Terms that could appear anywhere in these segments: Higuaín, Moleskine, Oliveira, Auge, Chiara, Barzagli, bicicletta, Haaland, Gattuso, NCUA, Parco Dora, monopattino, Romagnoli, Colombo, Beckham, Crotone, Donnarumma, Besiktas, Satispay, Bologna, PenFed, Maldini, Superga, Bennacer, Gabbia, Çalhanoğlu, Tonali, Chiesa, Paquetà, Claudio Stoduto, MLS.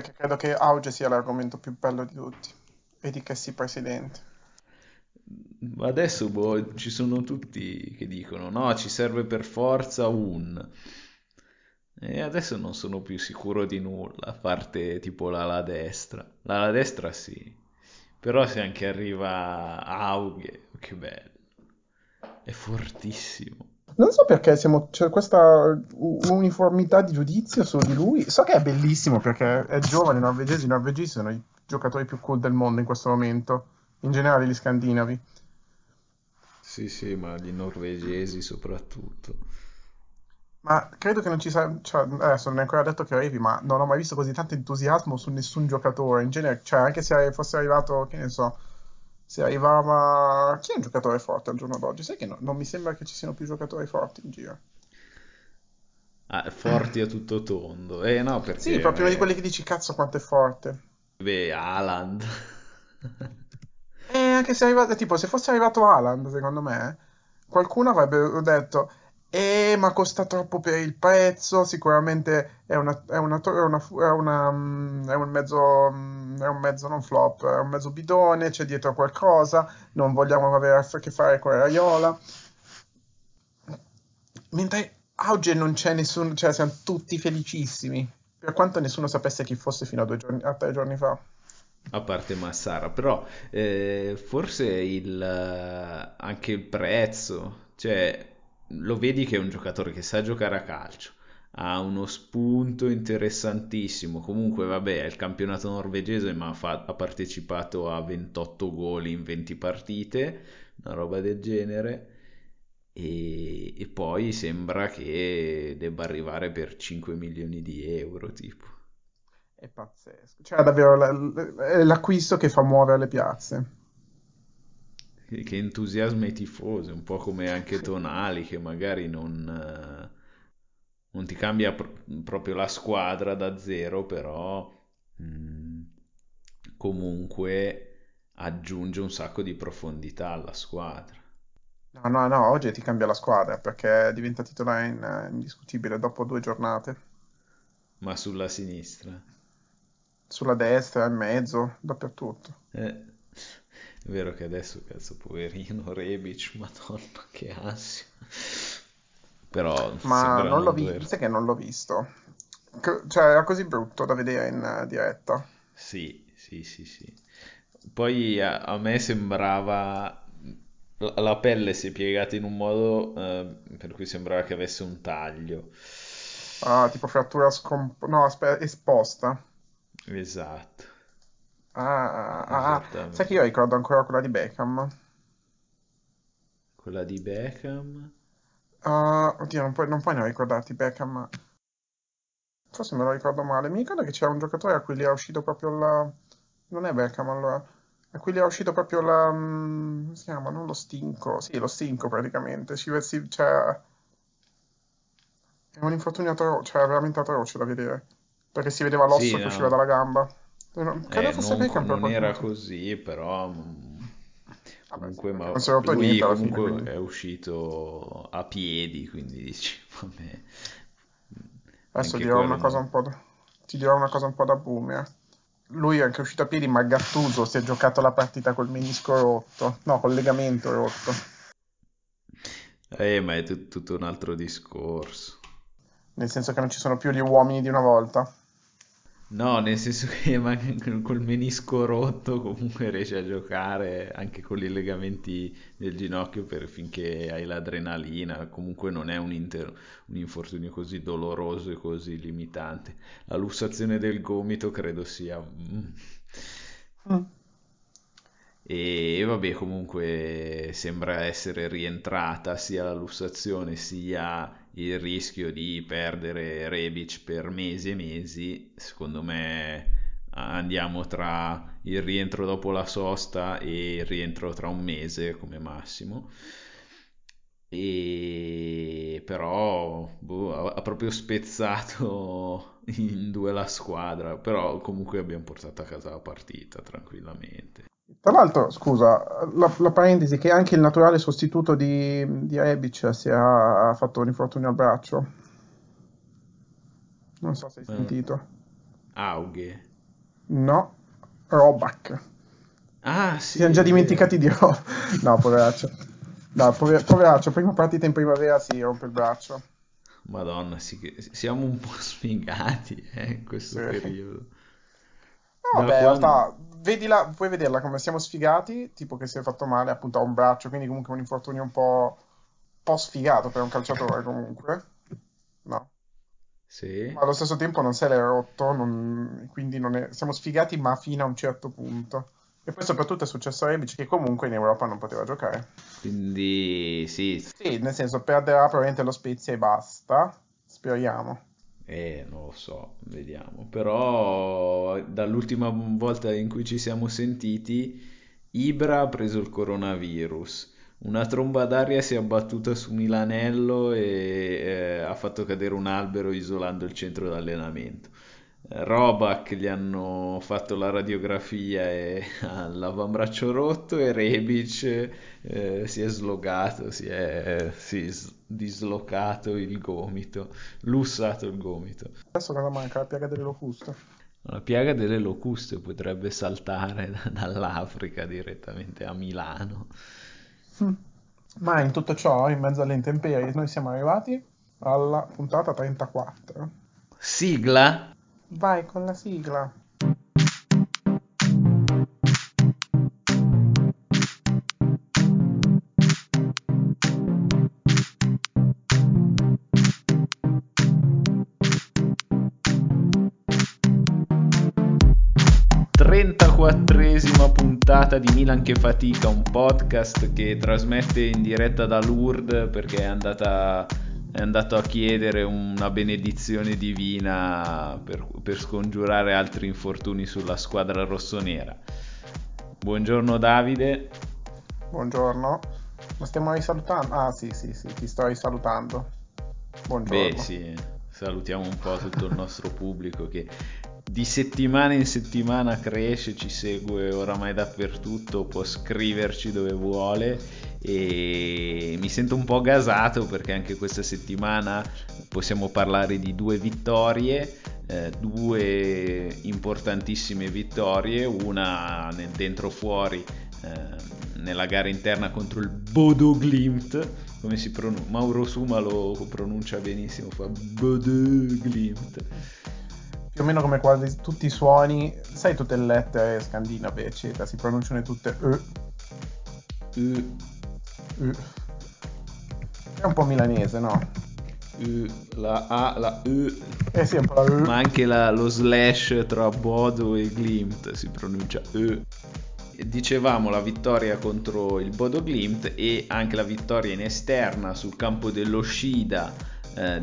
perché credo che Auge sia l'argomento più bello di tutti e di Kessié presidente. Adesso boh, ci sono tutti che dicono no, ci serve per forza un, e adesso non sono più sicuro di nulla, a parte tipo l'ala destra sì, però se anche arriva Auge, che bello, è fortissimo. Non so perché c'è questa uniformità di giudizio su di lui. So che è bellissimo perché è giovane, i norvegesi sono i giocatori più cool del mondo in questo momento, in generale gli scandinavi. Sì, ma gli norvegesi soprattutto. Ma credo che non ci sarà, cioè, adesso non è ancora detto che arrivi, ma non ho mai visto così tanto entusiasmo su nessun giocatore, in genere, cioè anche se fosse arrivato, che ne so, se arrivava... Chi è un giocatore forte al giorno d'oggi? Sai che no, non mi sembra che ci siano più giocatori forti in giro. Ah, forti a tutto tondo. No, perché... Sì, proprio uno di quelli che dici, cazzo quanto è forte. Beh, Haaland. Anche se è arrivato, tipo, se fosse arrivato Haaland, secondo me, qualcuno avrebbe detto... ma costa troppo per il prezzo, sicuramente è un mezzo non flop, è un mezzo bidone, c'è dietro qualcosa, non vogliamo avere a che fare con Raiola. Mentre oggi non c'è nessuno, cioè siamo tutti felicissimi, per quanto nessuno sapesse chi fosse fino a 3 giorni fa. A parte Massara, però forse anche il prezzo, cioè... Lo vedi che è un giocatore che sa giocare a calcio, ha uno spunto interessantissimo, comunque vabbè è il campionato norvegese, ma ha partecipato a 28 gol in 20 partite, una roba del genere, e poi sembra che debba arrivare per 5 milioni di euro tipo. È pazzesco, cioè davvero è l'acquisto che fa muovere le piazze. Che entusiasma i tifosi, un po' come anche Tonali, che magari non ti cambia proprio la squadra da zero, però comunque aggiunge un sacco di profondità alla squadra. No, oggi ti cambia la squadra perché diventa titolare indiscutibile dopo 2 giornate. Ma sulla sinistra? Sulla destra, in mezzo, dappertutto. È vero che adesso, cazzo, poverino Rebic, madonna, che ansia. Però ma non l'ho visto, sai che non l'ho visto. Cioè, era così brutto da vedere in diretta. Sì. Poi a me sembrava... La pelle si è piegata in un modo per cui sembrava che avesse un taglio. Ah, tipo frattura esposta. Esatto. Sai che io ricordo ancora quella di Beckham. Quella di Beckham? Oddio, non puoi non ricordarti Beckham. Forse me lo ricordo male. Mi ricordo che c'era un giocatore a cui gli era uscito proprio la... Non è Beckham allora. A cui gli era uscito proprio la... Come si chiama? Non lo stinco. Sì, lo stinco praticamente. Cioè... È un infortunio atroce, cioè veramente atroce da vedere. Perché si vedeva l'osso che usciva dalla gamba. Non era così, però comunque, comunque è uscito a piedi, quindi dici vabbè. Adesso ti dirò una cosa un po' da boomer. Lui è anche uscito a piedi, ma Gattuso si è giocato la partita col menisco rotto, no, col legamento rotto. Ma è tutto un altro discorso. Nel senso che non ci sono più gli uomini di una volta. No, nel senso che col menisco rotto comunque riesci a giocare anche con i legamenti del ginocchio finché hai l'adrenalina, comunque non è un infortunio così doloroso e così limitante. La lussazione del gomito credo sia... E vabbè, comunque sembra essere rientrata sia la lussazione sia... il rischio di perdere Rebic per mesi e mesi. Secondo me andiamo tra il rientro dopo la sosta e il rientro tra un mese come massimo, e però ha proprio spezzato in due la squadra, però comunque abbiamo portato a casa la partita tranquillamente. Tra l'altro, scusa, la parentesi, che anche il naturale sostituto di Rebic si è fatto un infortunio al braccio. Non so se hai sentito. Auge. No, Robac. Ah, sì. Siamo già dimenticati di Robac. No, poveraccio. No, poveraccio, prima partita in primavera si rompe il braccio. Madonna, sì, siamo un po' sfigati in questo periodo. No, vabbè, in realtà, vedila, puoi vederla come siamo sfigati, tipo che si è fatto male appunto a un braccio, quindi comunque un infortunio un po' sfigato per un calciatore comunque, no? Sì. Ma allo stesso tempo non se l'è rotto, quindi non è... siamo sfigati ma fino a un certo punto. E poi soprattutto è successo a Rebic, che comunque in Europa non poteva giocare. Quindi sì, nel senso perderà probabilmente lo Spezia e basta, speriamo. Non lo so, vediamo. Però dall'ultima volta in cui ci siamo sentiti, Ibra ha preso il coronavirus. Una tromba d'aria si è abbattuta su Milanello e ha fatto cadere un albero isolando il centro d'allenamento. Robac gli hanno fatto la radiografia e ha l'avambraccio rotto, e Rebic si è slogato, dislocato il gomito, lussato il gomito. Adesso cosa manca? La piaga dell'Locusto. La piaga dell'Locusto potrebbe saltare dall'Africa direttamente a Milano. Ma in tutto ciò, in mezzo alle intemperie, noi siamo arrivati alla puntata 34. Sigla? Vai con la sigla. Quattresima puntata di Milan che fatica, un podcast che trasmette in diretta da Lourdes perché è andato a chiedere una benedizione divina per scongiurare altri infortuni sulla squadra rossonera. Buongiorno Davide. Buongiorno. Ma stiamo risalutando? Ah sì, ti sto risalutando. Buongiorno. Beh sì, salutiamo un po' tutto il nostro pubblico che di settimana in settimana cresce, ci segue oramai dappertutto, può scriverci dove vuole, e mi sento un po' gasato perché anche questa settimana possiamo parlare di due vittorie, due importantissime vittorie, una nel dentro fuori nella gara interna contro il Bodo Glimt, come si pronuncia? Mauro Suma lo pronuncia benissimo, fa Bodo Glimt. Più o meno come quasi tutti i suoni, sai, tutte le lettere scandinave, eccetera, si pronunciano tutte U. È un po' milanese, no? U, la A, la U. Sì, è un po' la U. Ma anche lo slash tra Bodo e Glimt si pronuncia U. Dicevamo la vittoria contro il Bodo Glimt e anche la vittoria in esterna sul campo dello Scida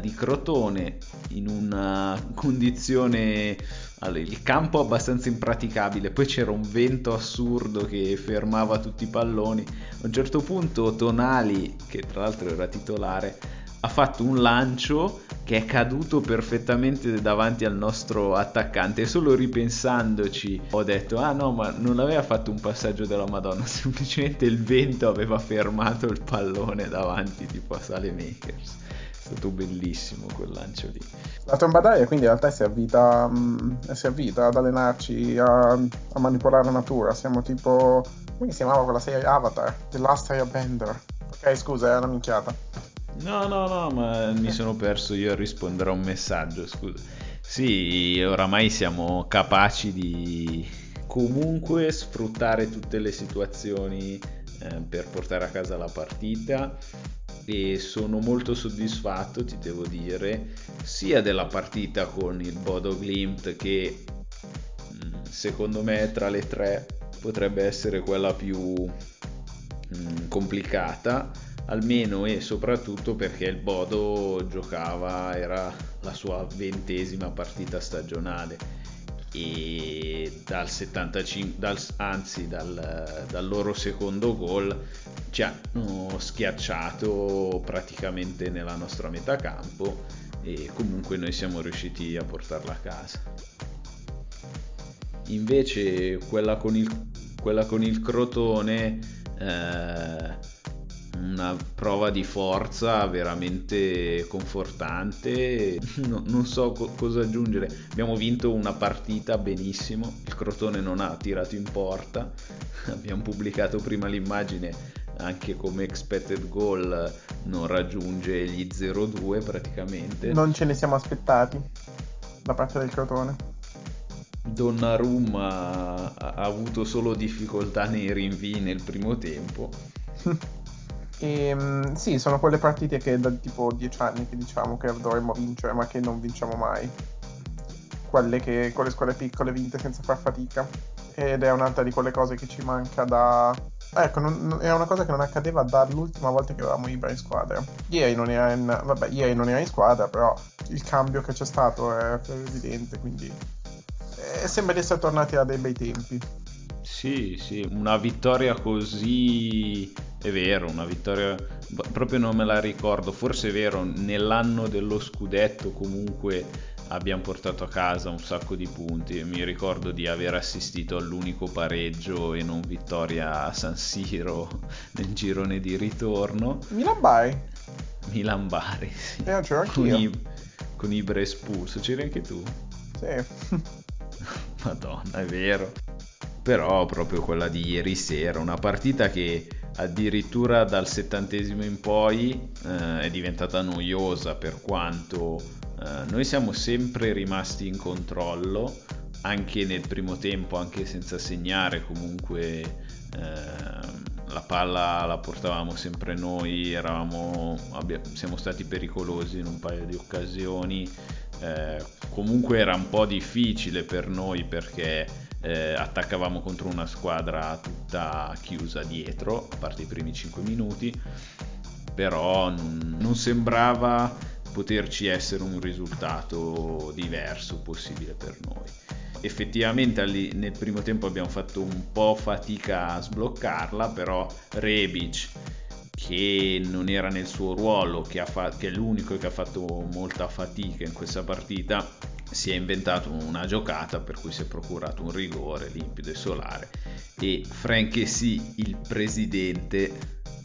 di Crotone, in una condizione, allora, il campo abbastanza impraticabile, poi c'era un vento assurdo che fermava tutti i palloni. A un certo punto Tonali, che tra l'altro era titolare, ha fatto un lancio che è caduto perfettamente davanti al nostro attaccante, e solo ripensandoci ho detto no, ma non aveva fatto un passaggio della Madonna, semplicemente il vento aveva fermato il pallone davanti, tipo a Saelemaekers. È stato bellissimo quel lancio lì. La tromba d'aria quindi in realtà è servita ad allenarci a manipolare la natura. Siamo tipo, come si chiamava quella serie Avatar? The Last Airbender. Ok, scusa, era una minchiata. No, ma mi sono perso io a rispondere a un messaggio, scusa. Sì, oramai siamo capaci di comunque sfruttare tutte le situazioni per portare a casa la partita. E sono molto soddisfatto, ti devo dire, sia della partita con il Bodo Glimt, che secondo me tra le tre potrebbe essere quella più complicata, almeno e soprattutto perché il Bodo giocava, era la sua 20ª partita stagionale, e dal 75, dal loro secondo gol ci hanno schiacciato praticamente nella nostra metà campo, e comunque noi siamo riusciti a portarla a casa. Invece quella con il Crotone una prova di forza veramente confortante. Non so cosa aggiungere. Abbiamo vinto una partita benissimo, il Crotone non ha tirato in porta, abbiamo pubblicato prima l'immagine, anche come expected goal non raggiunge gli 0-2 praticamente. Non ce ne siamo aspettati da parte del Crotone. Donnarumma ha avuto solo difficoltà nei rinvii nel primo tempo. Sì, sono quelle partite che da tipo 10 anni che diciamo che dovremmo vincere ma che non vinciamo mai, quelle che con le squadre piccole vinte senza far fatica, ed è un'altra di quelle cose che ci manca da... è una cosa che non accadeva dall'ultima volta che avevamo Ibra in squadra. Ieri non era in squadra, però il cambio che c'è stato è evidente, quindi sembra di essere tornati a dei bei tempi. Sì, una vittoria così, è vero, una vittoria proprio non me la ricordo, forse è vero, nell'anno dello scudetto comunque abbiamo portato a casa un sacco di punti. Mi ricordo di aver assistito all'unico pareggio e non vittoria a San Siro nel girone di ritorno. Milan-Bari, sì. C'ero anch'io. Con Ibra espulso, c'eri anche tu? Sì. Madonna, è vero. Però proprio quella di ieri sera, una partita che addirittura dal 70° in poi è diventata noiosa, per quanto noi siamo sempre rimasti in controllo anche nel primo tempo, anche senza segnare. Comunque la palla la portavamo sempre noi, siamo stati pericolosi in un paio di occasioni. Comunque era un po' difficile per noi perché attaccavamo contro una squadra tutta chiusa dietro, a parte i primi 5 minuti, però non sembrava poterci essere un risultato diverso possibile per noi. Effettivamente nel primo tempo abbiamo fatto un po' fatica a sbloccarla, però Rebic, che non era nel suo ruolo, che è l'unico che ha fatto molta fatica in questa partita, si è inventato una giocata per cui si è procurato un rigore limpido e solare, e Kessié, il presidente,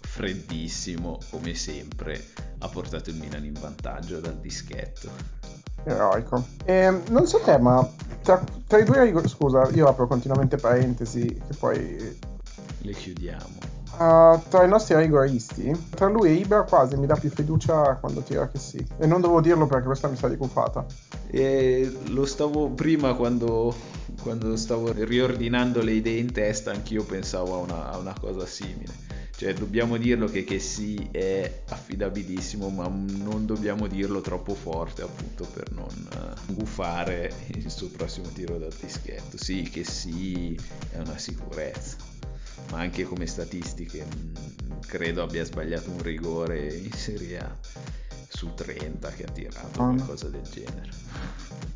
freddissimo come sempre, ha portato il Milan in vantaggio dal dischetto. Eroico. Non so te, ma tra i due rigori, scusa, io apro continuamente parentesi che poi le chiudiamo. Tra i nostri rigoristi, tra lui e Ibra quasi mi dà più fiducia quando tira Kessié. E non dovevo dirlo perché questa mi sta di cuffata. Lo stavo prima, quando stavo riordinando le idee in testa, anch'io pensavo a una cosa simile. Cioè, dobbiamo dirlo che Kessié è affidabilissimo, ma non dobbiamo dirlo troppo forte, appunto per non buffare il suo prossimo tiro dal dischetto. Sì, Kessié è una sicurezza, ma anche come statistiche credo abbia sbagliato un rigore in Serie A su 30 che ha tirato, qualcosa del genere.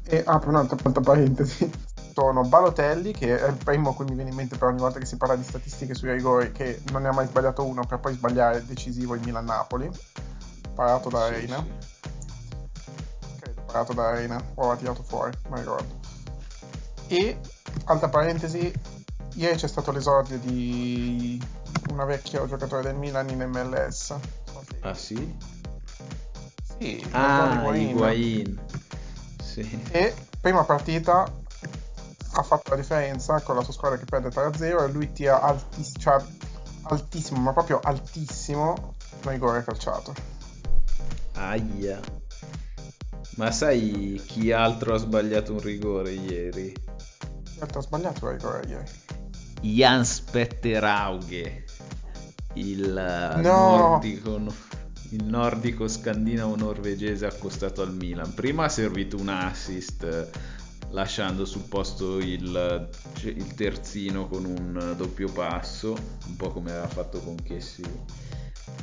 E apro un'altra parentesi, sono Balotelli, che è il primo a cui mi viene in mente per ogni volta che si parla di statistiche sui rigori, che non ne ha mai sbagliato uno, per poi sbagliare decisivo in Milan-Napoli, parato da Arena. Sì. Credo parato da Arena o l'ha tirato fuori, non ricordo. E altra parentesi, ieri c'è stato l'esordio di una vecchia giocatore del Milan in MLS. Ah sì? Sì. Higuaín. Sì. E prima partita ha fatto la differenza con la sua squadra che perde 3-0 e lui tira altissimo, ma proprio altissimo, un rigore calciato. Aia. Ma sai chi altro ha sbagliato un rigore ieri? Chi altro ha sbagliato un rigore ieri? Jan Spetter Auge, il nordico scandinavo norvegese accostato al Milan. Prima ha servito un assist lasciando sul posto il terzino con un doppio passo, un po' come aveva fatto con Kessié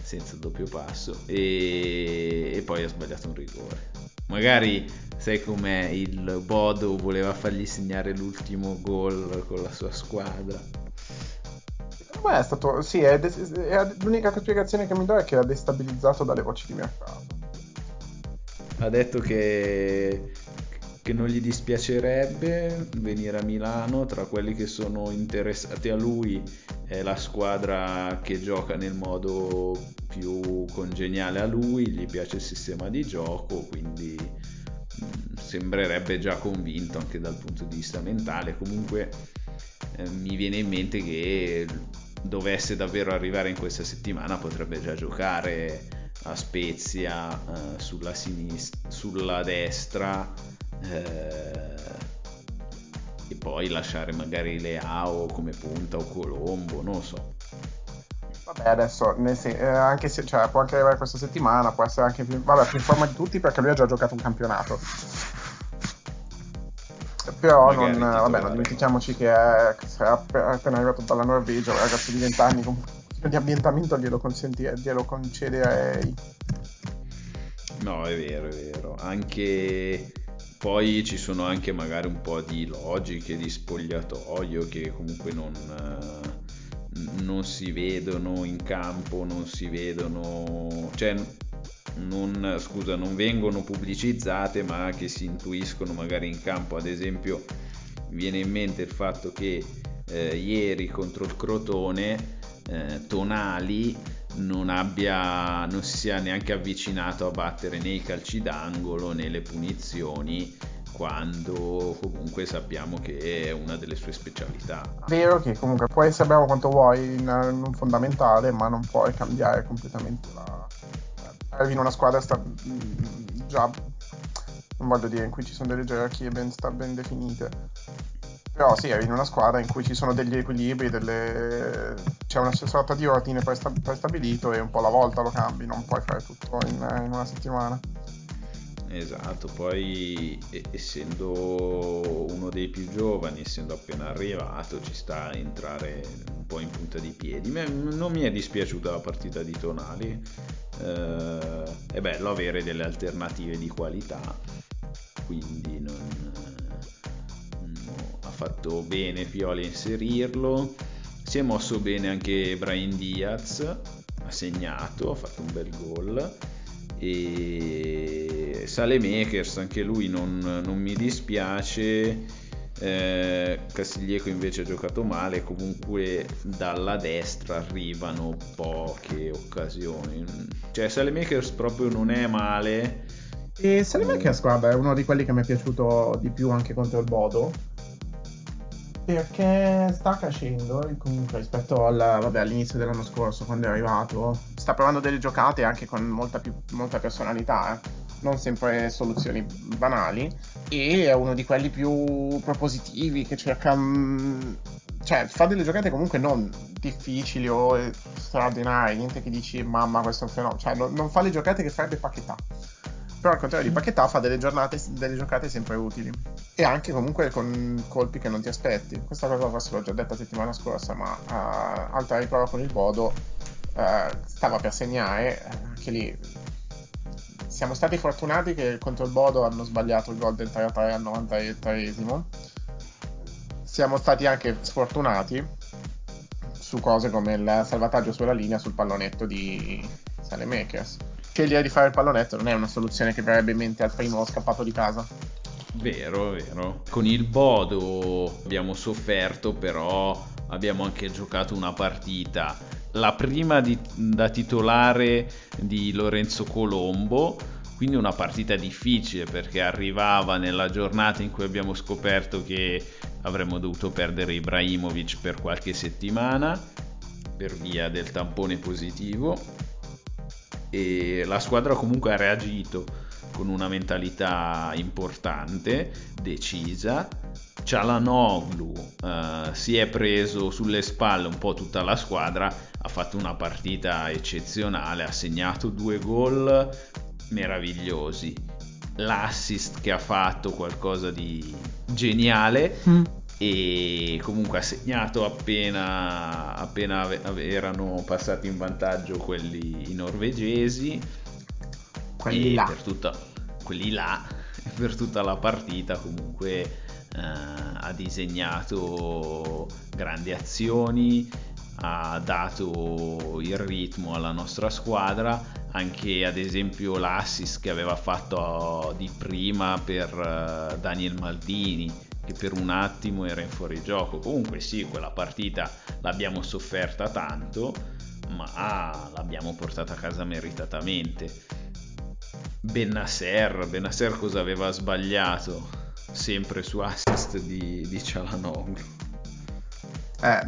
senza doppio passo, e poi ha sbagliato un rigore. Magari sai com'è, il Bodo voleva fargli segnare l'ultimo gol con la sua squadra. Beh, l'unica spiegazione che mi do è che era destabilizzato dalle voci di mercato. Ha detto che non gli dispiacerebbe venire a Milano. Tra quelli che sono interessati a lui è la squadra che gioca nel modo più congeniale a lui, gli piace il sistema di gioco, quindi sembrerebbe già convinto anche dal punto di vista mentale. Comunque mi viene in mente che dovesse davvero arrivare in questa settimana potrebbe già giocare a Spezia sulla destra, e poi lasciare magari Leao come punta o Colombo, non lo so. Vabbè, adesso anche se, cioè, può anche arrivare questa settimana, può essere anche più in forma di tutti, perché lui ha già giocato un campionato. Però non dimentichiamoci che sarà appena arrivato dalla Norvegia, un ragazzo di 20 anni, con di ambientamento glielo concederei. No, è vero. Anche poi ci sono anche magari un po' di logiche di spogliatoio che comunque non si vedono in campo, non vengono pubblicizzate, ma che si intuiscono magari in campo. Ad esempio mi viene in mente il fatto che ieri contro il Crotone Tonali non si sia neanche avvicinato a battere né i calci d'angolo né le punizioni, quando comunque sappiamo che è una delle sue specialità. Vero che comunque puoi essere bravo quanto vuoi in un fondamentale, ma non puoi cambiare completamente arrivi in una squadra già, non voglio dire in cui ci sono delle gerarchie ben definite, però sì, arrivi in una squadra in cui ci sono degli equilibri, c'è una sorta di ordine prestabilito e un po' alla volta lo cambi, non puoi fare tutto in una settimana. Esatto, poi essendo uno dei più giovani, essendo appena arrivato, ci sta a entrare un po' in punta di piedi. Non mi è dispiaciuta la partita di Tonali, è bello avere delle alternative di qualità, quindi ha fatto bene Pioli a inserirlo. Si è mosso bene anche Brahim Diaz, ha segnato, ha fatto un bel gol. E Saelemaekers anche lui non mi dispiace, Castiglieco invece ha giocato male. Comunque dalla destra arrivano poche occasioni, cioè Saelemaekers proprio non è male, e Saelemaekers guarda, è uno di quelli che mi è piaciuto di più anche contro il Bodo, perché sta crescendo comunque rispetto all'inizio dell'anno scorso, quando è arrivato. Sta provando delle giocate anche con molta personalità, non sempre soluzioni banali, e è uno di quelli più propositivi che cerca, cioè fa delle giocate comunque non difficili o straordinarie, niente che dici mamma questo è un fenomeno, cioè non fa le giocate che farebbe Paquetà. Però al contrario di Paquetà fa delle giocate sempre utili, e anche comunque con colpi che non ti aspetti. Questa cosa forse l'ho già detta settimana scorsa, ma altra riprova con il Bodo, stava per segnare, anche lì siamo stati fortunati che contro il Bodo hanno sbagliato il gol del 3-3 al 93esimo, siamo stati anche sfortunati su cose come il salvataggio sulla linea sul pallonetto di Saelemaekers. Scegliere di fare il pallonetto non è una soluzione che verrebbe in mente al primo scappato di casa. Vero. Con il Bodo abbiamo sofferto, però abbiamo anche giocato una partita, la prima da titolare di Lorenzo Colombo, quindi una partita difficile, perché arrivava nella giornata in cui abbiamo scoperto che avremmo dovuto perdere Ibrahimovic per qualche settimana per via del tampone positivo. E la squadra comunque ha reagito con una mentalità importante, decisa. Çalhanoğlu si è preso sulle spalle un po' tutta la squadra, ha fatto una partita eccezionale, ha segnato 2 gol meravigliosi, l'assist che ha fatto qualcosa di geniale. E comunque ha segnato appena erano passati in vantaggio quelli norvegesi, per tutta la partita comunque ha disegnato grandi azioni, ha dato il ritmo alla nostra squadra. Anche ad esempio l'assist che aveva fatto di prima per Daniel Maldini, che per un attimo era in fuorigioco. Comunque sì, quella partita l'abbiamo sofferta tanto, ma l'abbiamo portata a casa meritatamente. Bennacer cosa aveva sbagliato? Sempre su assist di Çalhanoğlu.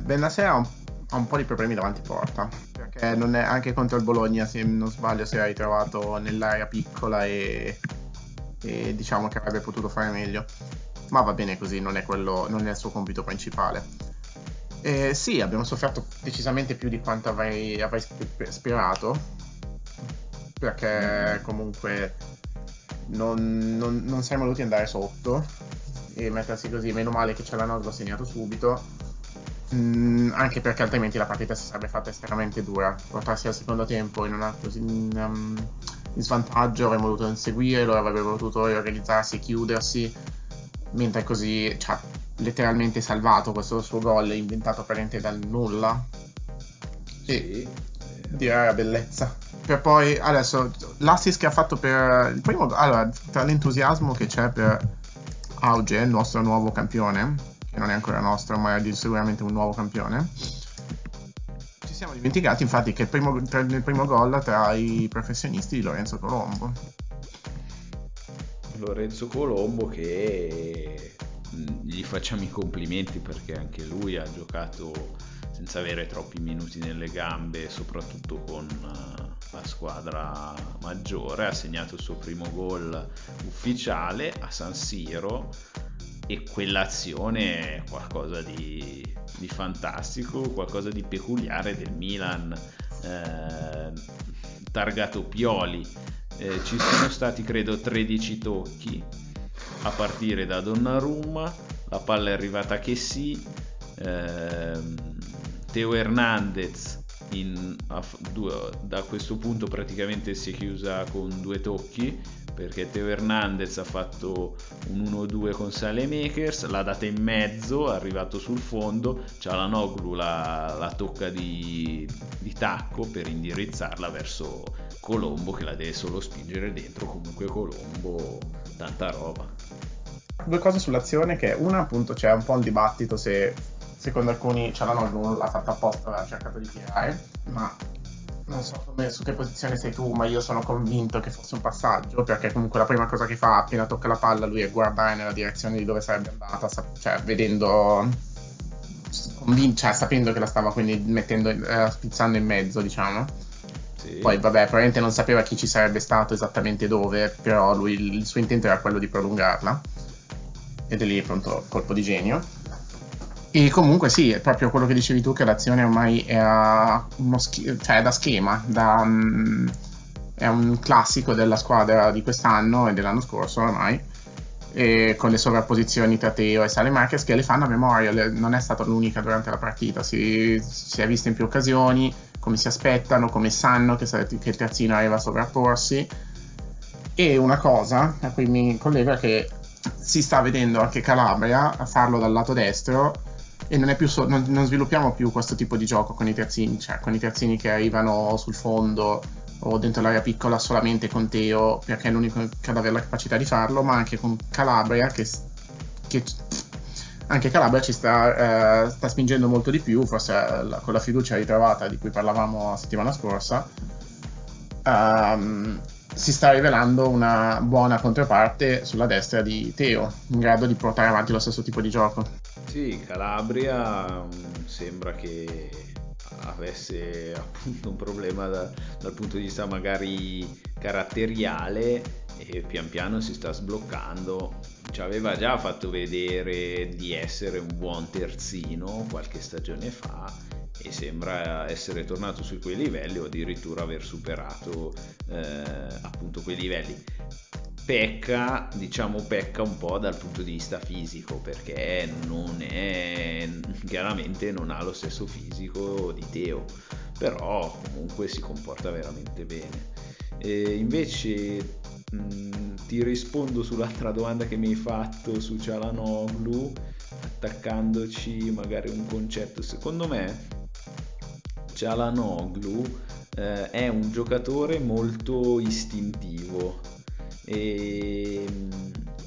Bennacer ha un po' di problemi davanti porta, perché non è, anche contro il Bologna se non sbaglio si era ritrovato nell'area piccola e diciamo che avrebbe potuto fare meglio, ma va bene così, non è il suo compito principale. Sì, abbiamo sofferto decisamente più di quanto avrei sperato, perché comunque non siamo voluti andare sotto e mettersi così. Meno male che Çalhanoğlu l'ha segnato subito, anche perché altrimenti la partita si sarebbe fatta estremamente dura. Portarsi al secondo tempo in svantaggio, avremmo dovuto inseguirlo, avrebbe potuto riorganizzarsi, chiudersi, mentre così ci ha letteralmente salvato questo suo gol inventato praticamente dal nulla. Sì, di rara bellezza. Per poi adesso l'assist che ha fatto per il primo, allora, tra l'entusiasmo che c'è per Auge, il nostro nuovo campione, che non è ancora nostro ma è sicuramente un nuovo campione, ci siamo dimenticati infatti che nel primo gol tra i professionisti di Lorenzo Colombo, che gli facciamo i complimenti perché anche lui ha giocato senza avere troppi minuti nelle gambe, soprattutto con la squadra maggiore. Ha segnato il suo primo gol ufficiale a San Siro e quell'azione è qualcosa di fantastico, qualcosa di peculiare del Milan, targato Pioli. Ci sono stati credo 13 tocchi a partire da Donnarumma, la palla è arrivata a Kessié, Theo Hernandez da questo punto praticamente si è chiusa con 2 tocchi, perché Theo Hernandez ha fatto un 1-2 con Saelemaekers, l'ha data in mezzo, è arrivato sul fondo, Çalhanoğlu la tocca di tacco per indirizzarla verso Colombo, che la deve solo spingere dentro. Comunque Colombo, tanta roba. 2 cose sull'azione, che una appunto c'è un po' un dibattito se secondo alcuni Çalhanoğlu l'ha fatta apposta, l'ha cercato di tirare, ma non so su che posizione sei tu, ma io sono convinto che fosse un passaggio, perché comunque la prima cosa che fa appena tocca la palla lui è guardare nella direzione di dove sarebbe andata, sapendo che la stava quindi spizzando in mezzo, diciamo. Sì. Poi vabbè, probabilmente non sapeva chi ci sarebbe stato esattamente dove, però lui, il suo intento era quello di prolungarla, ed è lì pronto colpo di genio. E comunque sì, è proprio quello che dicevi tu, che l'azione ormai era da schema, è un classico della squadra di quest'anno e dell'anno scorso ormai, e con le sovrapposizioni tra Theo e Saelemaekers che le fanno a memoria. Non è stata l'unica durante la partita, si è vista in più occasioni come si aspettano, come sanno che il terzino arriva a sovrapporsi. E una cosa a cui mi collego è che si sta vedendo anche Calabria a farlo dal lato destro, e non è più non sviluppiamo più questo tipo di gioco con i terzini, cioè con i terzini che arrivano sul fondo o dentro l'area piccola solamente con Theo, perché è l'unico ad avere la capacità di farlo, ma anche con Calabria che anche Calabria ci sta spingendo molto di più, forse con la fiducia ritrovata di cui parlavamo la settimana scorsa. Si sta rivelando una buona controparte sulla destra di Theo, in grado di portare avanti lo stesso tipo di gioco. Sì, Calabria sembra che avesse appunto un problema dal punto di vista magari caratteriale, e pian piano si sta sbloccando. Ci aveva già fatto vedere di essere un buon terzino qualche stagione fa, e sembra essere tornato su quei livelli, o addirittura aver superato appunto quei livelli. Pecca un po' dal punto di vista fisico, perché chiaramente non ha lo stesso fisico di Theo, però comunque si comporta veramente bene. E invece ti rispondo sull'altra domanda che mi hai fatto su Çalhanoğlu, attaccandoci magari un concetto. Secondo me Çalhanoğlu è un giocatore molto istintivo, e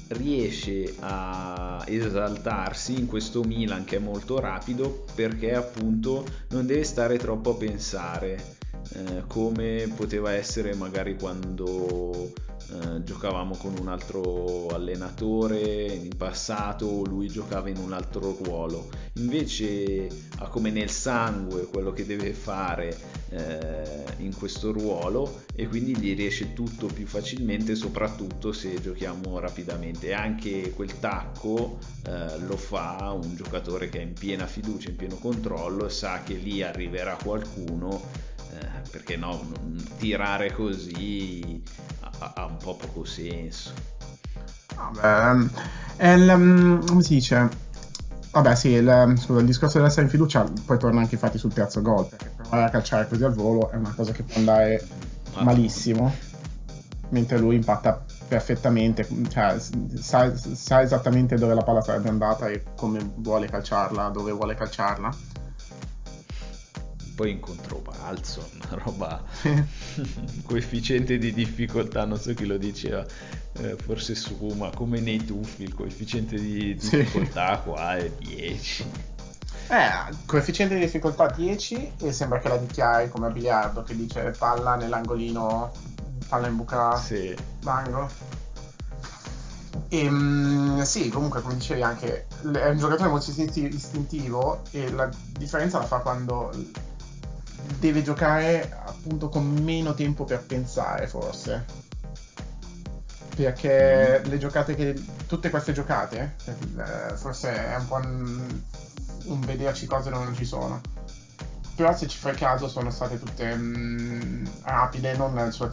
riesce a esaltarsi in questo Milan che è molto rapido, perché appunto non deve stare troppo a pensare come poteva essere magari quando giocavamo con un altro allenatore in passato, lui giocava in un altro ruolo. Invece ha come nel sangue quello che deve fare in questo ruolo, e quindi gli riesce tutto più facilmente, soprattutto se giochiamo rapidamente. Anche quel tacco lo fa un giocatore che è in piena fiducia, in pieno controllo, sa che lì arriverà qualcuno, perché no, tirare così ha un po' poco senso. Vabbè, come si dice? Vabbè sì, il discorso dell'essere in fiducia poi torna anche infatti sul terzo gol, perché provare a calciare così al volo è una cosa che può andare malissimo, mentre lui impatta perfettamente, cioè sa esattamente dove la palla sarebbe andata e come vuole calciarla, dove vuole calciarla. Poi in controbalzo, una roba coefficiente di difficoltà, non so chi lo diceva, forse Suma, come nei tuffi il coefficiente di difficoltà qua è 10. Coefficiente di difficoltà 10, e sembra che la dichiari come a biliardo, che dice palla nell'angolino, palla in buca d'angolo. Sì, comunque come dicevi anche, è un giocatore molto istintivo, e la differenza la fa quando deve giocare appunto con meno tempo per pensare, forse, perché le giocate che tutte queste giocate forse è un po' un vederci cose dove non ci sono, però se ci fai caso sono state tutte rapide, non su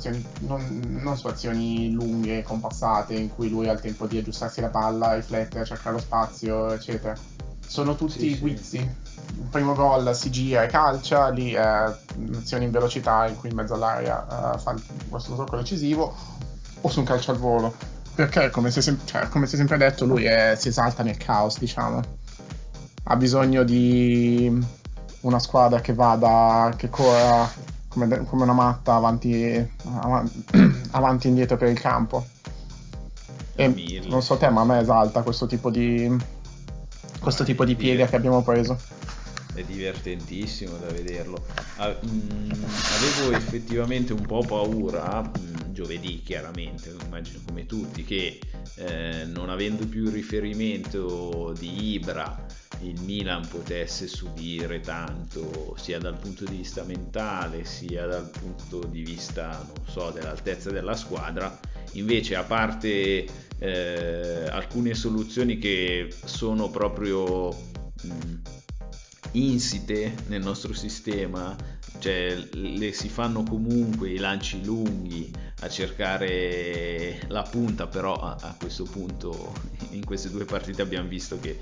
azioni lunghe, compassate, in cui lui ha il tempo di aggiustarsi la palla, riflettere, cercare lo spazio, eccetera. Sono tutti guizzi. Il primo gol si gira e calcia, lì azioni in velocità in cui in mezzo all'area fa questo tocco decisivo, o su un calcio al volo, perché come si è sempre detto lui si esalta nel caos, diciamo, ha bisogno di una squadra che vada, che corra come una matta avanti e indietro per il campo, e non so te ma a me esalta questo tipo di piega che abbiamo preso. È divertentissimo da vederlo. Avevo effettivamente un po' paura giovedì, chiaramente, immagino come tutti, che non avendo più il riferimento di Ibra il Milan potesse subire tanto, sia dal punto di vista mentale sia dal punto di vista, non so, dell'altezza della squadra. Invece, a parte alcune soluzioni che sono proprio insite nel nostro sistema, cioè le si fanno comunque, i lanci lunghi a cercare la punta, però a questo punto in queste due partite abbiamo visto che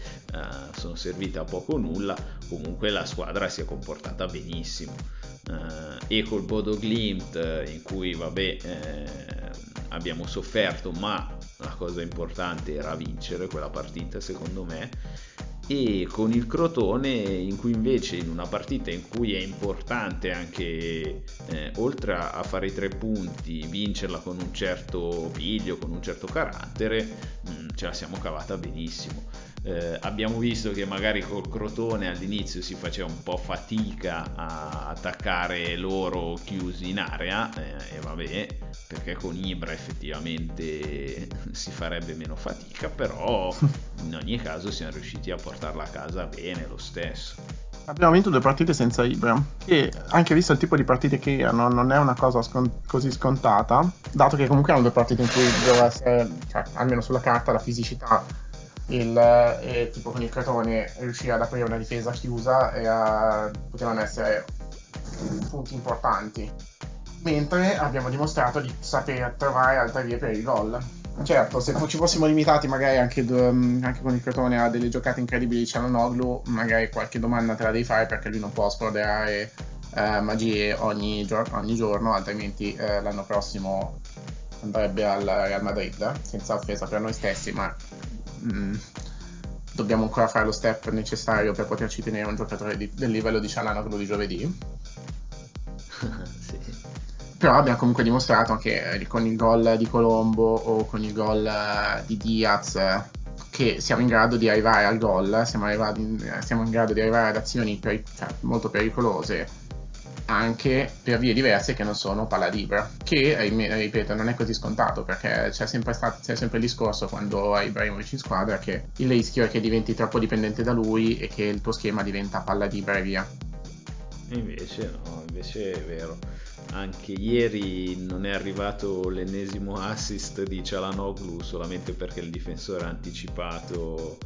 sono servite a poco o nulla. Comunque la squadra si è comportata benissimo, e col Bodo Glimt in cui abbiamo sofferto, ma la cosa importante era vincere quella partita, secondo me, e con il Crotone in cui invece, in una partita in cui è importante anche oltre a fare i 3 punti, vincerla con un certo piglio, con un certo carattere, ce la siamo cavata benissimo. Abbiamo visto che magari col Crotone all'inizio si faceva un po' fatica a attaccare loro chiusi in area, perché con Ibra effettivamente si farebbe meno fatica, però in ogni caso siamo riusciti a portarla a casa bene lo stesso. Abbiamo vinto 2 partite senza Ibra, che anche visto il tipo di partite che erano non è una cosa così scontata, dato che comunque erano 2 partite in cui doveva essere, cioè, almeno sulla carta, la fisicità, e tipo con il Crotone riuscire ad aprire una difesa chiusa potevano essere punti importanti, mentre abbiamo dimostrato di saper trovare altre vie per il gol. Certo, se ci fossimo limitati magari anche con il Crotone a delle giocate incredibili di Çalhanoğlu, magari qualche domanda te la devi fare, perché lui non può sproderare magie ogni giorno, altrimenti l'anno prossimo andrebbe al Real Madrid, senza offesa per noi stessi, ma dobbiamo ancora fare lo step necessario per poterci tenere un giocatore del livello di Çalhanoğlu di giovedì. Sì. però abbiamo comunque dimostrato anche con il gol di Colombo o con il gol di Diaz che siamo in grado di arrivare al gol, siamo in grado di arrivare ad azioni molto pericolose anche per vie diverse che non sono palla libera, che ripeto non è così scontato, perché c'è sempre il discorso quando hai Ibrahimovic in squadra che il rischio è che diventi troppo dipendente da lui e che il tuo schema diventa palla libera e via. Invece no, invece è vero. Anche ieri non è arrivato l'ennesimo assist di Çalhanoğlu solamente perché il difensore ha anticipato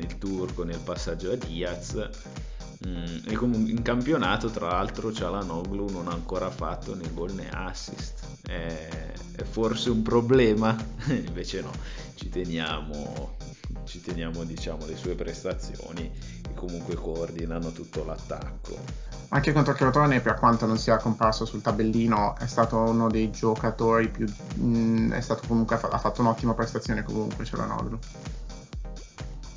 il turco nel passaggio a Diaz. E in campionato tra l'altro Çalhanoğlu non ha ancora fatto né gol né assist, è forse un problema? Invece no, ci teniamo diciamo le sue prestazioni che comunque coordinano tutto l'attacco. Anche contro Crotone, per quanto non sia comparso sul tabellino, è stato uno dei giocatori più ha fatto un'ottima prestazione comunque Çalhanoğlu.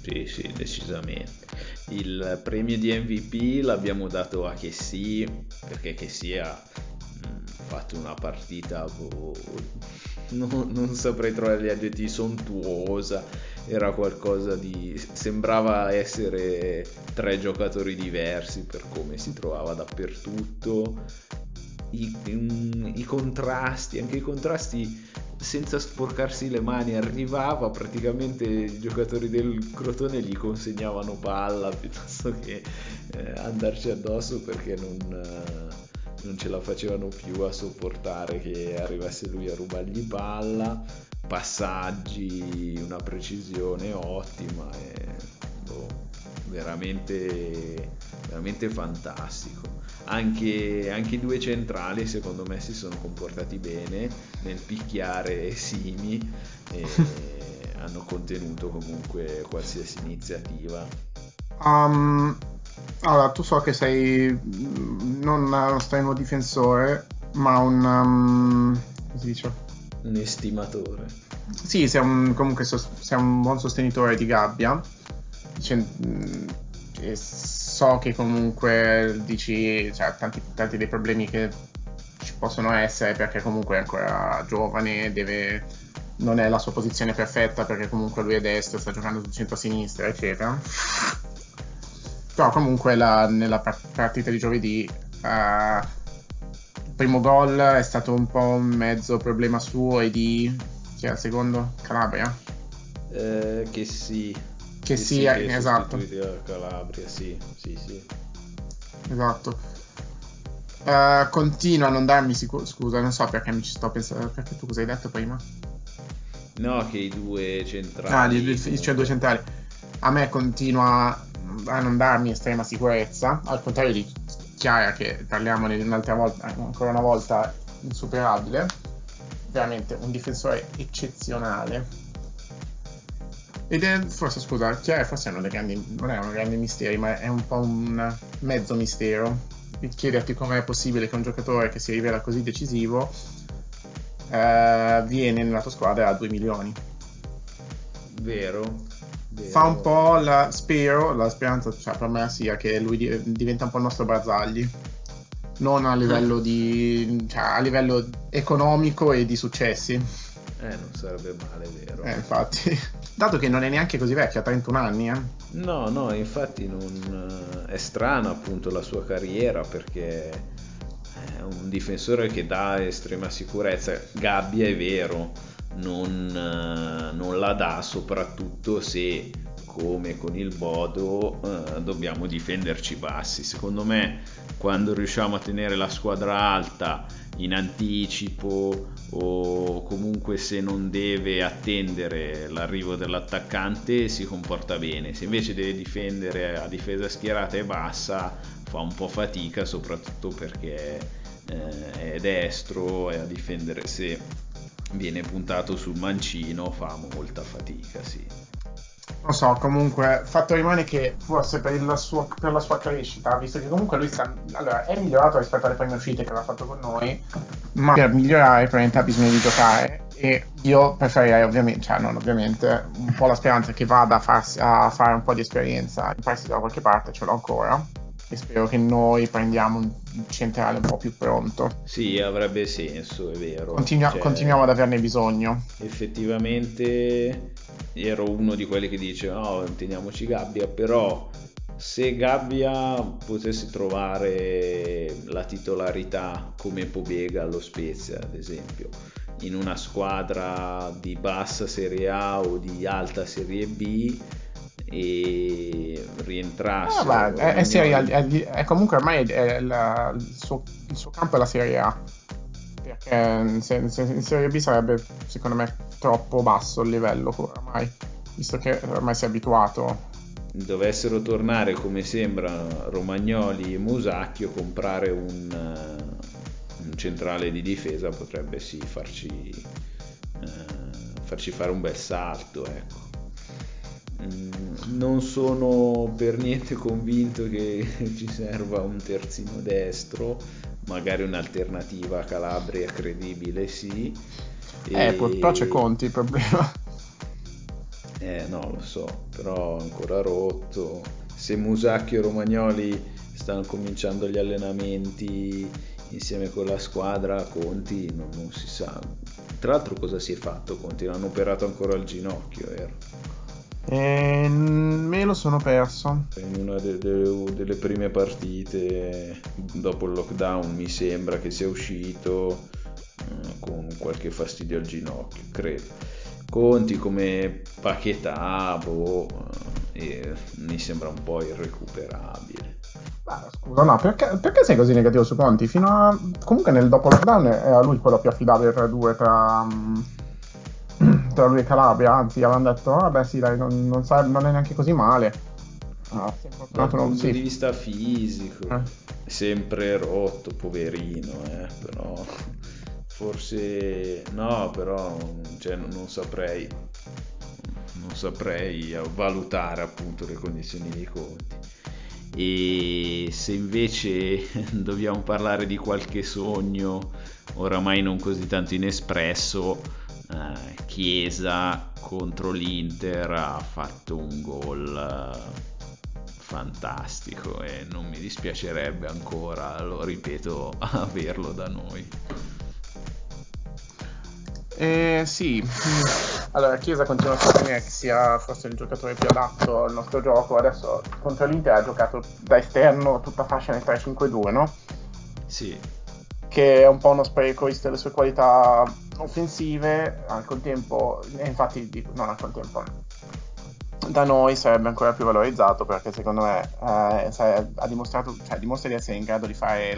Sì, decisamente. Il premio di MVP l'abbiamo dato a Kessié, perché Kessié ha fatto una partita non saprei trovare gli aggetti, sontuosa, era qualcosa di, sembrava essere tre giocatori diversi per come si trovava dappertutto. I contrasti, anche i contrasti, senza sporcarsi le mani, arrivava praticamente, i giocatori del Crotone gli consegnavano palla piuttosto che andarci addosso, perché non ce la facevano più a sopportare che arrivasse lui a rubargli palla. Passaggi, una precisione ottima, veramente, veramente fantastico. Anche i due centrali secondo me si sono comportati bene nel picchiare Simi e hanno contenuto comunque qualsiasi iniziativa. Allora, tu so che sei non uno estremo difensore ma come si dice? Un estimatore. Sì, sei un buon sostenitore di Gabbia. So che comunque dici, cioè, tanti dei problemi che ci possono essere, perché comunque è ancora giovane, non è la sua posizione perfetta, perché comunque lui è destro, sta giocando sul centro-sinistra eccetera, però comunque nella partita di giovedì il primo gol è stato un po' un mezzo problema suo e di chi era il secondo? Calabria? Che sia, esatto. Calabria, sì. Esatto. Continua a non darmi scusa, non so perché mi ci sto pensando, perché tu cosa hai detto prima? No, che i due centrali. Ah, due centrali. A me continua a non darmi estrema sicurezza, al contrario di Chiara, che parliamone un'altra volta, ancora una volta insuperabile. Veramente un difensore eccezionale. Ed è forse non è un grande mistero, ma è un po' un mezzo mistero. Chiederti com'è possibile che un giocatore che si rivela così decisivo viene nella tua squadra a 2 milioni. Vero. Fa un po' la speranza, cioè per me sia che lui diventa un po' il nostro Barzagli. Non a livello di, cioè a livello economico e di successi. Non sarebbe male, vero? Infatti, dato che non è neanche così vecchio, ha 31 anni, eh? No, infatti non è strana appunto la sua carriera, perché è un difensore che dà estrema sicurezza. Gabbia è vero, non la dà, soprattutto se, come con il Bodo, dobbiamo difenderci bassi. Secondo me, quando riusciamo a tenere la squadra alta in anticipo, o comunque se non deve attendere l'arrivo dell'attaccante, si comporta bene. Se invece deve difendere a difesa schierata e bassa, fa un po' fatica, soprattutto perché è destro, e a difendere se viene puntato sul mancino fa molta fatica, sì. Non so, comunque fatto rimane che forse per la sua crescita, visto che comunque lui è migliorato rispetto alle prime uscite che aveva fatto con noi, ma per migliorare probabilmente ha bisogno di giocare, e io preferirei un po' la speranza che vada a fare un po' di esperienza in prestito da qualche parte, ce l'ho ancora, e spero che noi prendiamo un centrale un po' più pronto. Sì, avrebbe senso, è vero. Continuiamo ad averne bisogno. Effettivamente ero uno di quelli che dice no, teniamoci Gabbia, però se Gabbia potesse trovare la titolarità come Pobega allo Spezia, ad esempio, in una squadra di bassa Serie A o di alta Serie B, e rientrasse è comunque ormai il suo campo è la Serie A, perché se in Serie B sarebbe secondo me troppo basso il livello ormai, visto che ormai si è abituato. Dovessero tornare come sembra Romagnoli e Musacchio, comprare un centrale di difesa potrebbe sì farci fare un bel salto, ecco. Non sono per niente convinto che ci serva un terzino destro, magari un'alternativa a Calabria credibile, sì. Però c'è Conti il problema. No, lo so, però ancora rotto. Se Musacchio e Romagnoli stanno cominciando gli allenamenti insieme con la squadra, Conti non si sa. Tra l'altro cosa si è fatto Conti? L'hanno operato ancora al ginocchio, vero? Me lo sono perso in una delle prime partite dopo il lockdown, mi sembra che sia uscito con qualche fastidio al ginocchio, credo. Conti come Paquetá mi sembra un po' irrecuperabile. Scusa, no, perché sei così negativo su Conti? Comunque nel dopo lockdown era lui quello più affidabile tra i due, tra lui e Calabria, anzi avevano detto vabbè sì dai, non è neanche così male dal punto di vista fisico. Sempre rotto, poverino, però forse no, però cioè, non saprei valutare appunto le condizioni di Conti. E se invece dobbiamo parlare di qualche sogno oramai non così tanto inespresso, Chiesa contro l'Inter ha fatto un gol fantastico e non mi dispiacerebbe ancora, lo ripeto, averlo da noi. Sì, allora Chiesa continua a sostenere che sia forse il giocatore più adatto al nostro gioco. Adesso contro l'Inter ha giocato da esterno tutta fascia nel 3-5-2, no? Sì, che è un po' uno spreco visto le sue qualità offensive. Al contempo, infatti non al contempo, da noi sarebbe ancora più valorizzato, perché secondo me dimostra di essere in grado di fare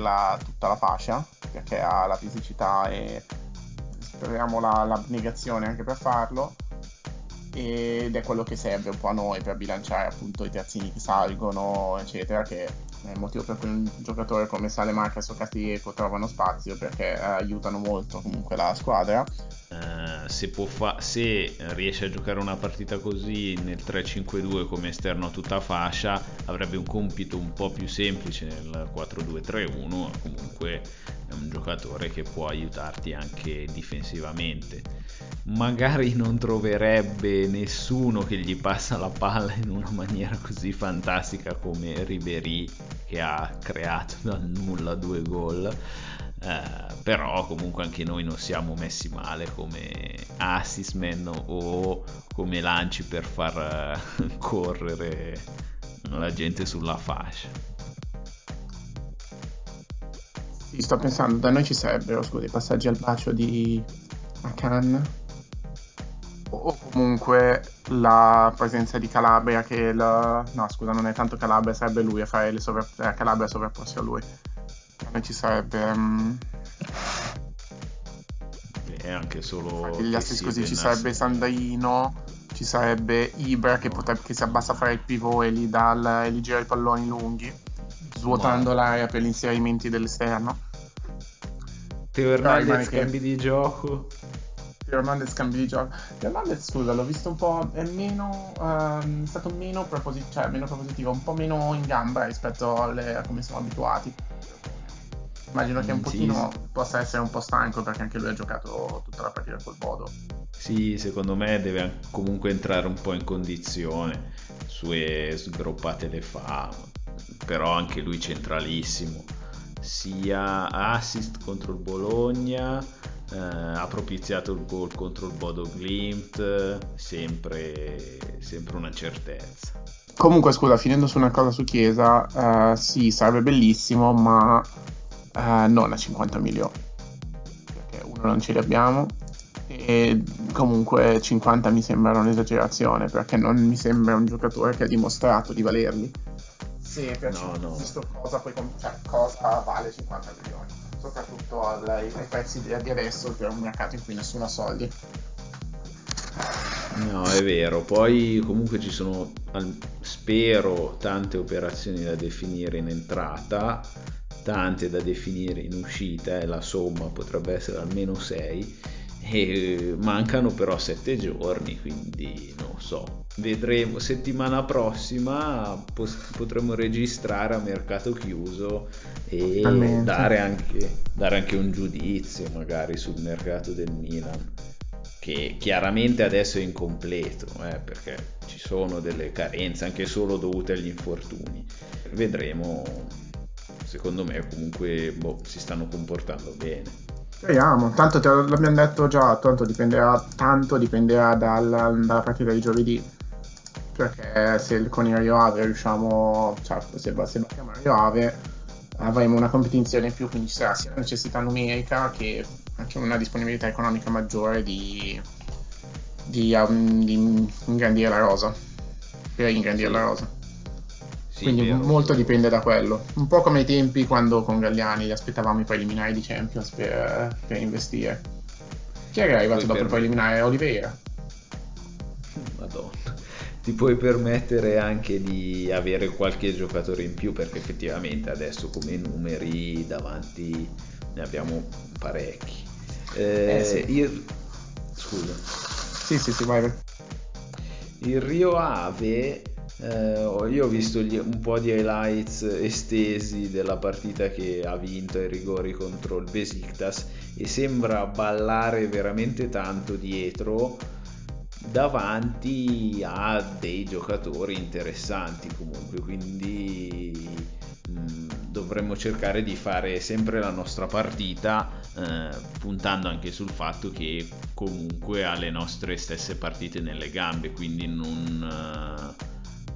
tutta la fascia, perché ha la fisicità e speriamo l'abnegazione anche per farlo, ed è quello che serve un po' a noi per bilanciare appunto i terzini che salgono eccetera, che è il motivo per cui un giocatore come Saelemaekers o Kessié trovano spazio, perché aiutano molto comunque la squadra. Se riesce a giocare una partita così nel 3-5-2 come esterno a tutta fascia, avrebbe un compito un po' più semplice nel 4-2-3-1. Comunque è un giocatore che può aiutarti anche difensivamente. Magari non troverebbe nessuno che gli passa la palla in una maniera così fantastica come Ribéry, che ha creato dal nulla 2 gol. Però comunque anche noi non siamo messi male come assist man o come lanci per far correre la gente sulla fascia. Sì, sto pensando, da noi ci sarebbero dei passaggi al bacio di Akan, o comunque la presenza di Calabria non è tanto Calabria, sarebbe lui a fare Calabria sovrapposta a lui. Ci sarebbe anche solo gli assist così, ci sarebbe Sandaino, ci sarebbe Ibra che si abbassa a fare il pivot e gli gira i palloni lunghi, svuotando l'area per gli inserimenti dell'esterno. Theo Hernandez cambi di gioco. Theo Hernandez, scusa, l'ho visto un po' meno propositivo, un po' meno in gamba rispetto a come siamo abituati. Immagino che un pochino possa essere un po' stanco, perché anche lui ha giocato tutta la partita col Bodo. Sì, secondo me deve comunque entrare un po' in condizione, sue sgroppate le fa, però anche lui centralissimo, sia assist contro il Bologna, ha propiziato il gol contro il Bodo Glimt, sempre una certezza. Comunque scusa, finendo su una cosa su Chiesa, sì, sarebbe bellissimo, ma non a 50 milioni, perché uno non ce li abbiamo, e comunque 50 mi sembra un'esagerazione, perché non mi sembra un giocatore che ha dimostrato di valerli. Sì, perché cosa vale 50 milioni, soprattutto ai prezzi di adesso, che è un mercato in cui nessuno ha soldi. No, è vero. Poi comunque ci sono, spero, tante operazioni da definire in entrata, tante da definire in uscita, e la somma potrebbe essere almeno 6, e mancano però 7 giorni, quindi non so, vedremo. Settimana prossima potremo registrare a mercato chiuso e dare anche un giudizio magari sul mercato del Milan, che chiaramente adesso è incompleto, perché ci sono delle carenze anche solo dovute agli infortuni. Vedremo, secondo me comunque si stanno comportando bene. Speriamo, tanto l'abbiamo detto già, tanto dipenderà dalla partita di giovedì, perché se con il Rio Ave riusciamo, se battiamo il Rio Ave avremo una competizione in più, quindi ci sarà sia la necessità numerica che anche una disponibilità economica maggiore di ingrandire la rosa, quindi vero, molto dipende da quello, un po' come ai tempi quando con Galliani aspettavamo i preliminari di Champions per investire. Chi è arrivato dopo il preliminare? Oliveira. Madonna, ti puoi permettere anche di avere qualche giocatore in più, perché effettivamente adesso come numeri davanti ne abbiamo parecchi. Sì. Scusa. Sì, vai. Il Rio Ave, io ho visto un po' di highlights estesi della partita che ha vinto ai rigori contro il Besiktas, e sembra ballare veramente tanto dietro, davanti a dei giocatori interessanti comunque, quindi dovremmo cercare di fare sempre la nostra partita, puntando anche sul fatto che comunque ha le nostre stesse partite nelle gambe, quindi non,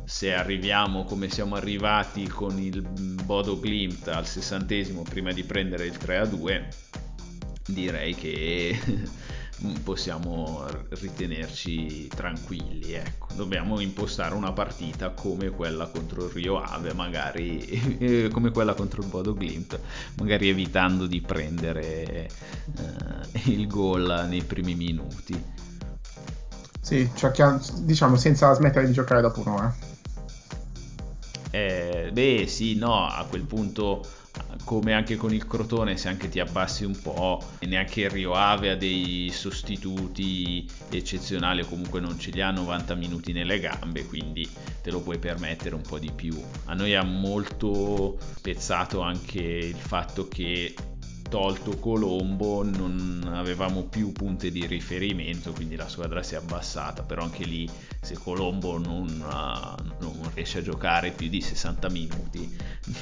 se arriviamo come siamo arrivati con il Bodo Glimt al 60° prima di prendere il 3-2, direi che possiamo ritenerci tranquilli, ecco. Dobbiamo impostare una partita come quella contro il Rio Ave, magari come quella contro il Bodo Glimt, magari evitando di prendere il gol nei primi minuti. Sì, cerchiamo, diciamo, senza smettere di giocare dopo un'ora. A quel punto, come anche con il Crotone, se anche ti abbassi un po', e neanche il Rio Ave ha dei sostituti eccezionali, o comunque non ce li ha 90 minuti nelle gambe, quindi te lo puoi permettere un po' di più. A noi ha molto spezzato anche il fatto che, tolto Colombo, non avevamo più punte di riferimento, quindi la squadra si è abbassata. Però anche lì, se Colombo non riesce a giocare più di 60 minuti,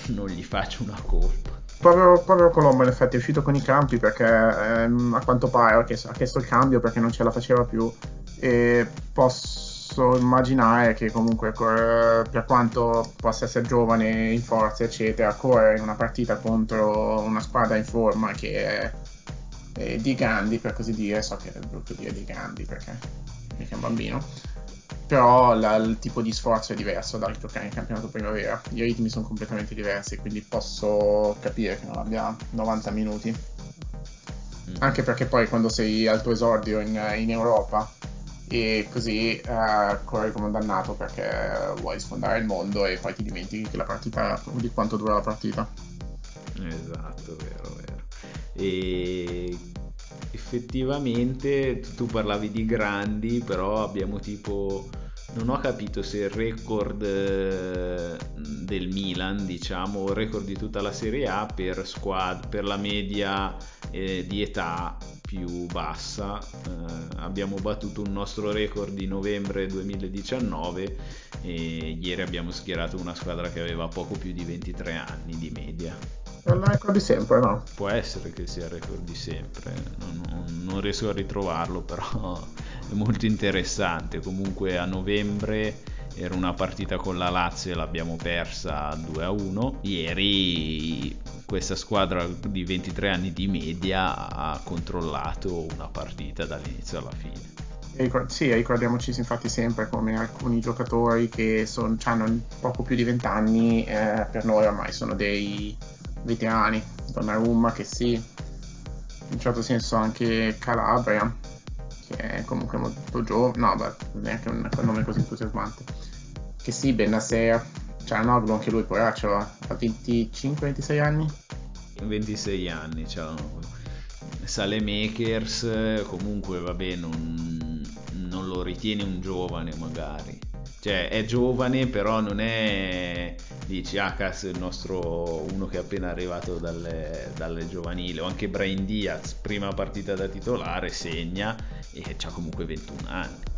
non gli faccio una colpa. Povero Colombo, in effetti è uscito con i campi, perché a quanto pare ha chiesto il cambio perché non ce la faceva più, e posso immaginare che comunque, per quanto possa essere giovane, in forza eccetera, correre in una partita contro una squadra in forma che è di grandi, per così dire, so che è brutto dire di grandi perché è un bambino, però il tipo di sforzo è diverso dal giocare in campionato primavera, i ritmi sono completamente diversi, quindi posso capire che non abbia 90 minuti, anche perché poi quando sei al tuo esordio in Europa e così corri come un dannato perché vuoi sfondare il mondo, e poi ti dimentichi che la partita, di quanto dura la partita. Esatto, vero. E effettivamente tu parlavi di grandi, però abbiamo tipo, non ho capito se il record del Milan, diciamo record di tutta la Serie A per la media di età più bassa. Abbiamo battuto un nostro record di novembre 2019 e ieri abbiamo schierato una squadra che aveva poco più di 23 anni di media. È il record di sempre, no? Può essere che sia il record di sempre, non riesco a ritrovarlo, però è molto interessante. Comunque a novembre era una partita con la Lazio e l'abbiamo persa 2-1. Ieri questa squadra di 23 anni di media ha controllato una partita dall'inizio alla fine. Sì, ricordiamoci infatti sempre come alcuni giocatori che hanno poco più di 20 anni per noi ormai sono dei veterani. Donnarumma, che sì, in un certo senso anche Calabria, che è comunque molto giovane, no, ma non è che un nome così entusiasmante. Che sì, Bennacer, Çalhanoğlu, anche lui poraccio, ha 25-26 anni? 26 anni, Çalhanoğlu. Saelemaekers, comunque vabbè, non lo ritiene un giovane magari. Cioè è giovane, però non è, dici, cazzo, il nostro uno che è appena arrivato dalle giovanili. O anche Brahim Diaz, prima partita da titolare, segna e c'ha comunque 21 anni.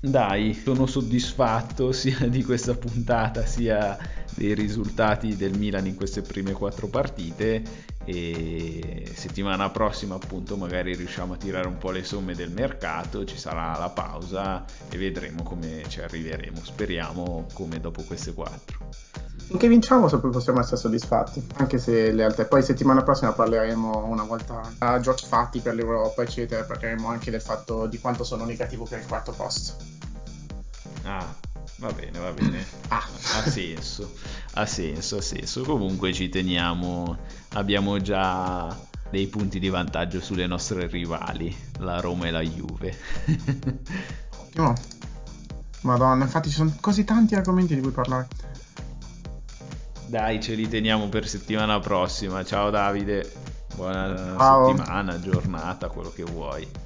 Dai, sono soddisfatto sia di questa puntata sia dei risultati del Milan in queste prime 4 partite, e settimana prossima appunto magari riusciamo a tirare un po' le somme del mercato, ci sarà la pausa e vedremo come ci arriveremo, speriamo come dopo queste 4. Finché vinciamo possiamo essere soddisfatti, anche se le altre, poi settimana prossima parleremo una volta a giochi fatti per l'Europa eccetera, parleremo anche del fatto di quanto sono negativo per il 4º posto. Va bene, ha senso. Comunque ci teniamo, abbiamo già dei punti di vantaggio sulle nostre rivali, la Roma e la Juve. Ottimo, madonna, infatti ci sono così tanti argomenti di cui parlare. Dai, ce li teniamo per settimana prossima. Ciao Davide, buona settimana, giornata, quello che vuoi.